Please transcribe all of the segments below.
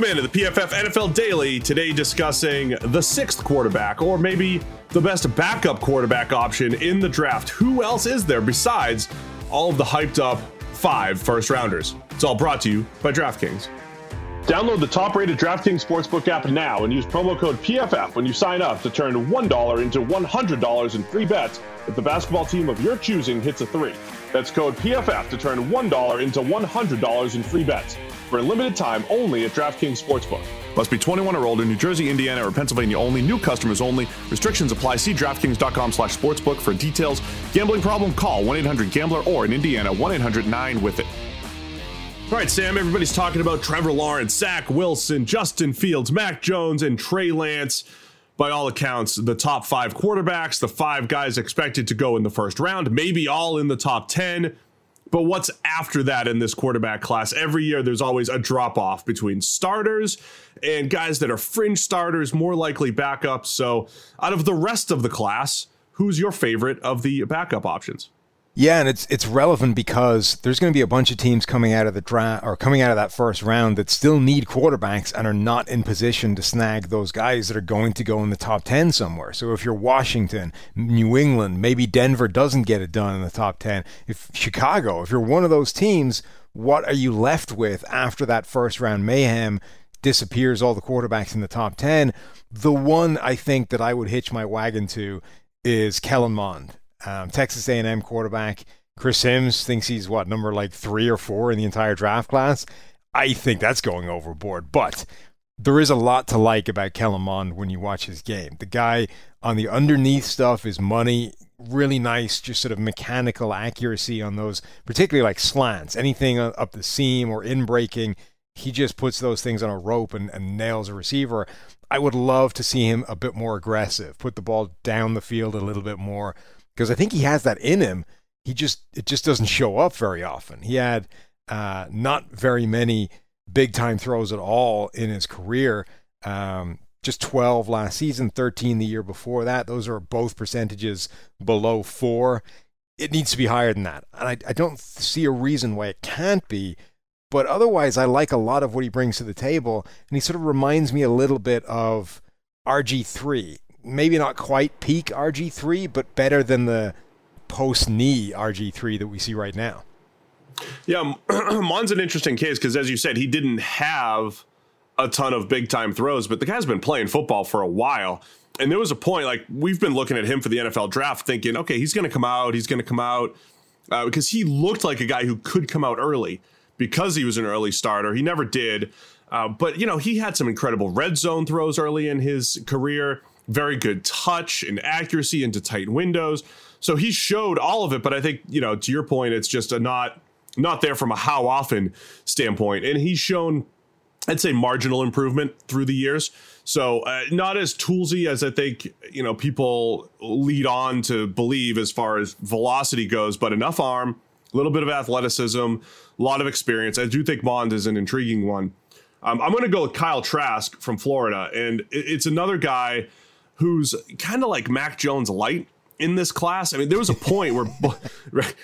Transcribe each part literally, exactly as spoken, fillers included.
Welcome into the P F F N F L Daily, today discussing the sixth quarterback, or maybe the best backup quarterback option in the draft. Who else is there besides all of the hyped up five first rounders? It's all brought to you by DraftKings. Download the top-rated DraftKings Sportsbook app now and use promo code P F F when you sign up to turn one dollar into one hundred dollars in free bets if the basketball team of your choosing hits a three. That's code P F F to turn one dollar into one hundred dollars in free bets for a limited time only at DraftKings Sportsbook. Must be twenty-one or older, New Jersey, Indiana, or Pennsylvania only, new customers only. Restrictions apply. See DraftKings.com slash sportsbook for details. Gambling problem? Call one eight hundred gambler or in Indiana, one eight hundred nine with it. All right, Sam, everybody's talking about Trevor Lawrence, Zach Wilson, Justin Fields, Mac Jones, and Trey Lance. By all accounts, the top five quarterbacks, the five guys expected to go in the first round, maybe all in the top ten. But what's after that in this quarterback class? Every year, there's always a drop-off between starters and guys that are fringe starters, more likely backups. So out of the rest of the class, who's your favorite of the backup options? Yeah, and it's it's relevant because there's going to be a bunch of teams coming out of the draft or coming out of that first round that still need quarterbacks and are not in position to snag those guys that are going to go in the top ten somewhere. So if you're Washington, New England, maybe Denver doesn't get it done in the top ten. If Chicago, if you're one of those teams, what are you left with after that first round mayhem? Disappears all the quarterbacks in the top ten. The one I think that I would hitch my wagon to is Kellen Mond. Um, Texas A and M quarterback. Chris Simms thinks he's, what, number like three or four in the entire draft class. I think that's going overboard, but there is a lot to like about Kellen Mond when you watch his game. The guy on the underneath stuff is money, really nice, just sort of mechanical accuracy on those, particularly like slants, anything up the seam or in breaking. He just puts those things on a rope and, and nails a receiver. I would love to see him a bit more aggressive, put the ball down the field a little bit more, because I think he has that in him. He just it just doesn't show up very often. He had uh, not very many big-time throws at all in his career. Um, just twelve last season, thirteen the year before that. Those are both percentages below four. It needs to be higher than that. And I, I don't see a reason why it can't be. But otherwise, I like a lot of what he brings to the table. And he sort of reminds me a little bit of R G three. Maybe not quite peak R G three, but better than the post-knee R G three that we see right now. Yeah, Mond's an interesting case because, as you said, he didn't have a ton of big-time throws, but the guy's been playing football for a while. And there was a point, like, we've been looking at him for the N F L draft thinking, okay, he's going to come out, he's going to come out, uh, because he looked like a guy who could come out early because he was an early starter. He never did. Uh, but, you know, he had some incredible red zone throws early in his career. Very good touch and accuracy into tight windows. So he showed all of it, but I think, you know, to your point, it's just a not not there from a how often standpoint. And he's shown, I'd say, marginal improvement through the years. So uh, not as toolsy as I think, you know, people lead on to believe as far as velocity goes, but enough arm, a little bit of athleticism, a lot of experience. I do think Mond is an intriguing one. Um, I'm going to go with Kyle Trask from Florida, and it's another guy who's kind of like Mac Jones light in this class. I mean, there was a point where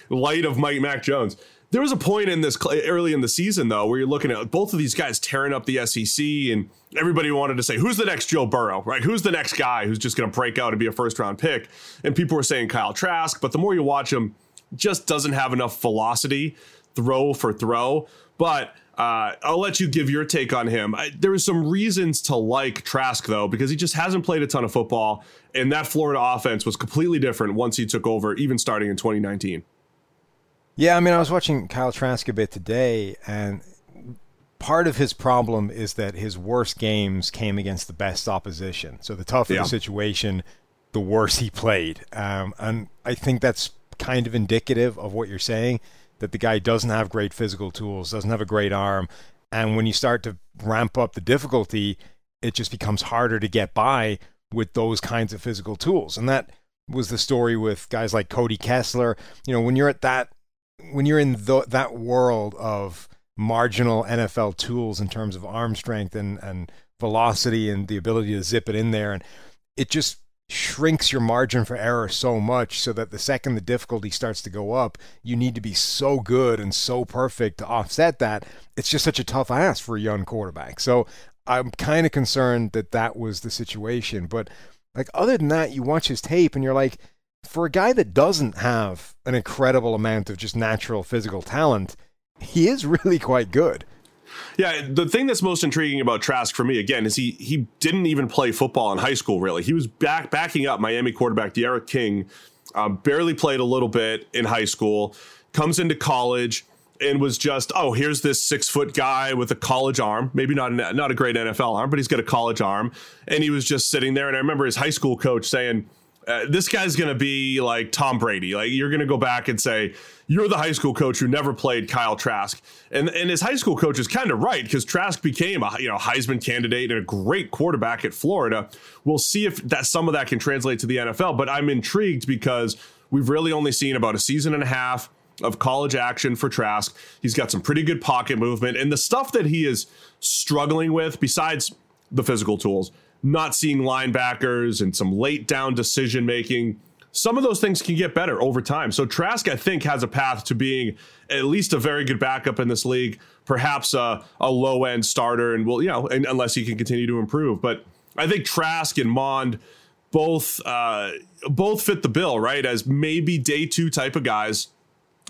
light of Mike Mac Jones. There was a point in this cl- early in the season, though, where you're looking at both of these guys tearing up the S E C and everybody wanted to say, who's the next Joe Burrow, right? Who's the next guy who's just going to break out and be a first round pick? And people were saying Kyle Trask, but the more you watch him, just doesn't have enough velocity, throw for throw. But Uh, I'll let you give your take on him. I, there is some reasons to like Trask, though, because he just hasn't played a ton of football. And that Florida offense was completely different once he took over, even starting in twenty nineteen. Yeah, I mean, I was watching Kyle Trask a bit today, and part of his problem is that his worst games came against the best opposition. So the tougher yeah. the situation, the worse he played. Um, and I think that's kind of indicative of what you're saying, that the guy doesn't have great physical tools, doesn't have a great arm. And when you start to ramp up the difficulty, it just becomes harder to get by with those kinds of physical tools. And that was the story with guys like Cody Kessler. You know, when you're at that, when you're in the, that world of marginal N F L tools in terms of arm strength and, and velocity and the ability to zip it in there, and it just shrinks your margin for error so much so that the second the difficulty starts to go up, you need to be so good and so perfect to offset that. It's just such a tough ask for a young quarterback. So I'm kind of concerned that that was the situation. But like other than that, you watch his tape and you're like, for a guy that doesn't have an incredible amount of just natural physical talent, he is really quite good. Yeah, the thing that's most intriguing about Trask for me, again, is he he didn't even play football in high school, really. He was back backing up Miami quarterback De'Ara King, uh, barely played a little bit in high school, comes into college and was just, oh, here's this six-foot guy with a college arm, maybe not, an, not a great N F L arm, but he's got a college arm, and he was just sitting there. And I remember his high school coach saying, Uh, this guy's going to be like Tom Brady. Like, you're going to go back and say, you're the high school coach who never played Kyle Trask. And and his high school coach is kind of right, because Trask became a you know Heisman candidate and a great quarterback at Florida. We'll see if that some of that can translate to the N F L. But I'm intrigued because we've really only seen about a season and a half of college action for Trask. He's got some pretty good pocket movement. And the stuff that he is struggling with, besides the physical tools, not seeing linebackers and some late down decision making, some of those things can get better over time. So Trask, I think, has a path to being at least a very good backup in this league, perhaps a, a low end starter, and will you know, and unless he can continue to improve. But I think Trask and Mond both uh, both fit the bill, right? As maybe day two type of guys.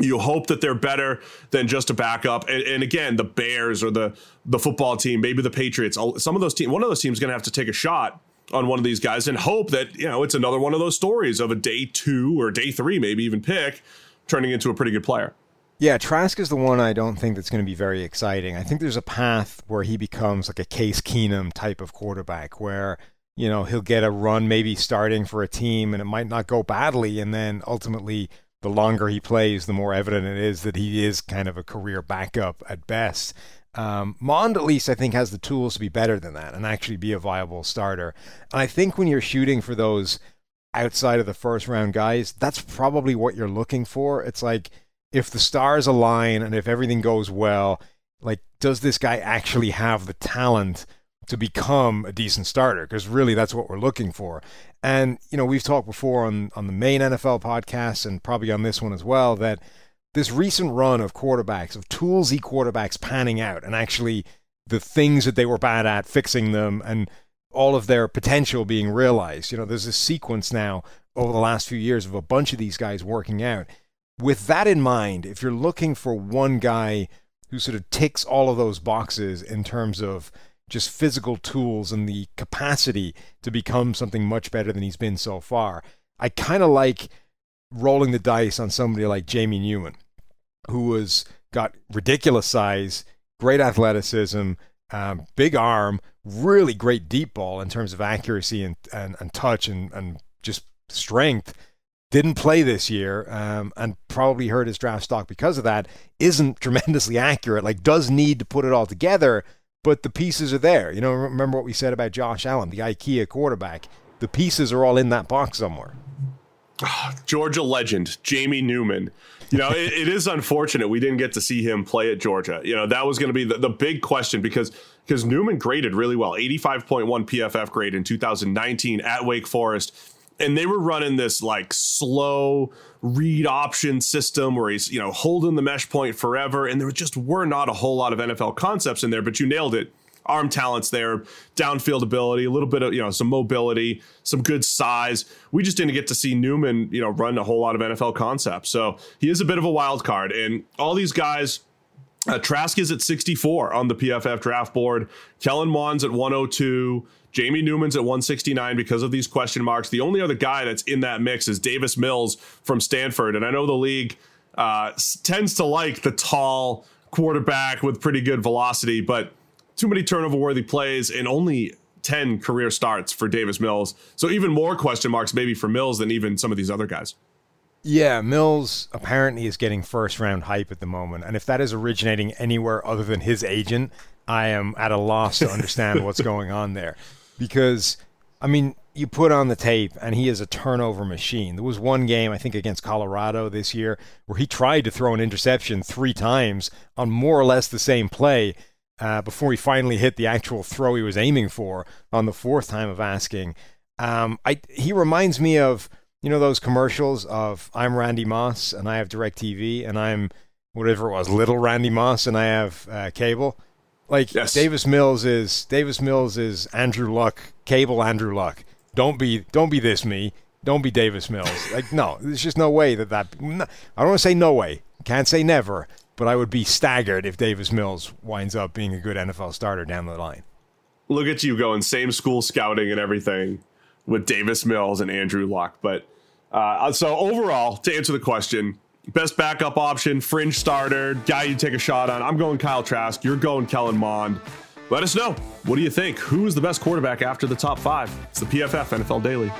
You hope that they're better than just a backup. And, and again, the Bears or the the football team, maybe the Patriots, some of those teams, one of those teams is going to have to take a shot on one of these guys and hope that, you know, it's another one of those stories of a day two or day three, maybe even pick, turning into a pretty good player. Yeah, Trask is the one I don't think that's going to be very exciting. I think there's a path where he becomes like a Case Keenum type of quarterback where, you know, he'll get a run maybe starting for a team and it might not go badly. And then ultimately, the longer he plays, the more evident it is that he is kind of a career backup at best. Um, Mond, at least, I think, has the tools to be better than that and actually be a viable starter. And I think when you're shooting for those outside of the first round guys, that's probably what you're looking for. It's like, if the stars align and if everything goes well, like, does this guy actually have the talent to become a decent starter? Because really, that's what we're looking for. And, you know, we've talked before on, on the main N F L podcast and probably on this one as well, that this recent run of quarterbacks, of toolsy quarterbacks panning out and actually the things that they were bad at, fixing them and all of their potential being realized. You know, there's this sequence now over the last few years of a bunch of these guys working out. With that in mind, if you're looking for one guy who sort of ticks all of those boxes in terms of just physical tools and the capacity to become something much better than he's been so far, I kind of like rolling the dice on somebody like Jamie Newman, who has got ridiculous size, great athleticism, um, big arm, really great deep ball in terms of accuracy and, and, and touch and, and just strength. Didn't play this year um, and probably hurt his draft stock because of that. Isn't tremendously accurate, like does need to put it all together, but the pieces are there. You know, remember what we said about Josh Allen, the IKEA quarterback. The pieces are all in that box somewhere. Oh, Georgia legend, Jamie Newman. You know, it, it is unfortunate we didn't get to see him play at Georgia. You know, that was going to be the, the big question because because Newman graded really well. eighty-five point one P F F grade in two thousand nineteen at Wake Forest. And they were running this like slow read option system where he's, you know, holding the mesh point forever. And there just were not a whole lot of N F L concepts in there, but you nailed it. Arm talent's there, downfield ability, a little bit of, you know, some mobility, some good size. We just didn't get to see Newman, you know, run a whole lot of N F L concepts. So he is a bit of a wild card. And all these guys, uh, Trask is at sixty-four on the P F F draft board. Kellen Mond's at one oh two. Jamie Newman's at one sixty-nine because of these question marks. The only other guy that's in that mix is Davis Mills from Stanford. And I know the league uh, tends to like the tall quarterback with pretty good velocity, but too many turnover-worthy plays and only ten career starts for Davis Mills. So even more question marks maybe for Mills than even some of these other guys. Yeah, Mills apparently is getting first-round hype at the moment. And if that is originating anywhere other than his agent, I am at a loss to understand what's going on there. Because, I mean, you put on the tape and he is a turnover machine. There was one game, I think, against Colorado this year where he tried to throw an interception three times on more or less the same play uh, before he finally hit the actual throw he was aiming for on the fourth time of asking. Um, I he reminds me of, you know, those commercials of I'm Randy Moss and I have DirecTV and I'm whatever it was, little Randy Moss and I have uh, cable. Like yes. Davis Mills is Davis Mills is Andrew Luck, cable Andrew Luck. Don't be don't be this me. Don't be Davis Mills. Like no, there's just no way that that. No, I don't want to say no way. Can't say never. But I would be staggered if Davis Mills winds up being a good N F L starter down the line. Look at you going same school scouting and everything with Davis Mills and Andrew Luck. But uh, so overall, to answer the question, best backup option, fringe starter, guy you take a shot on. I'm going Kyle Trask. You're going Kellen Mond. Let us know. What do you think? Who is the best quarterback after the top five? It's the P F F N F L Daily.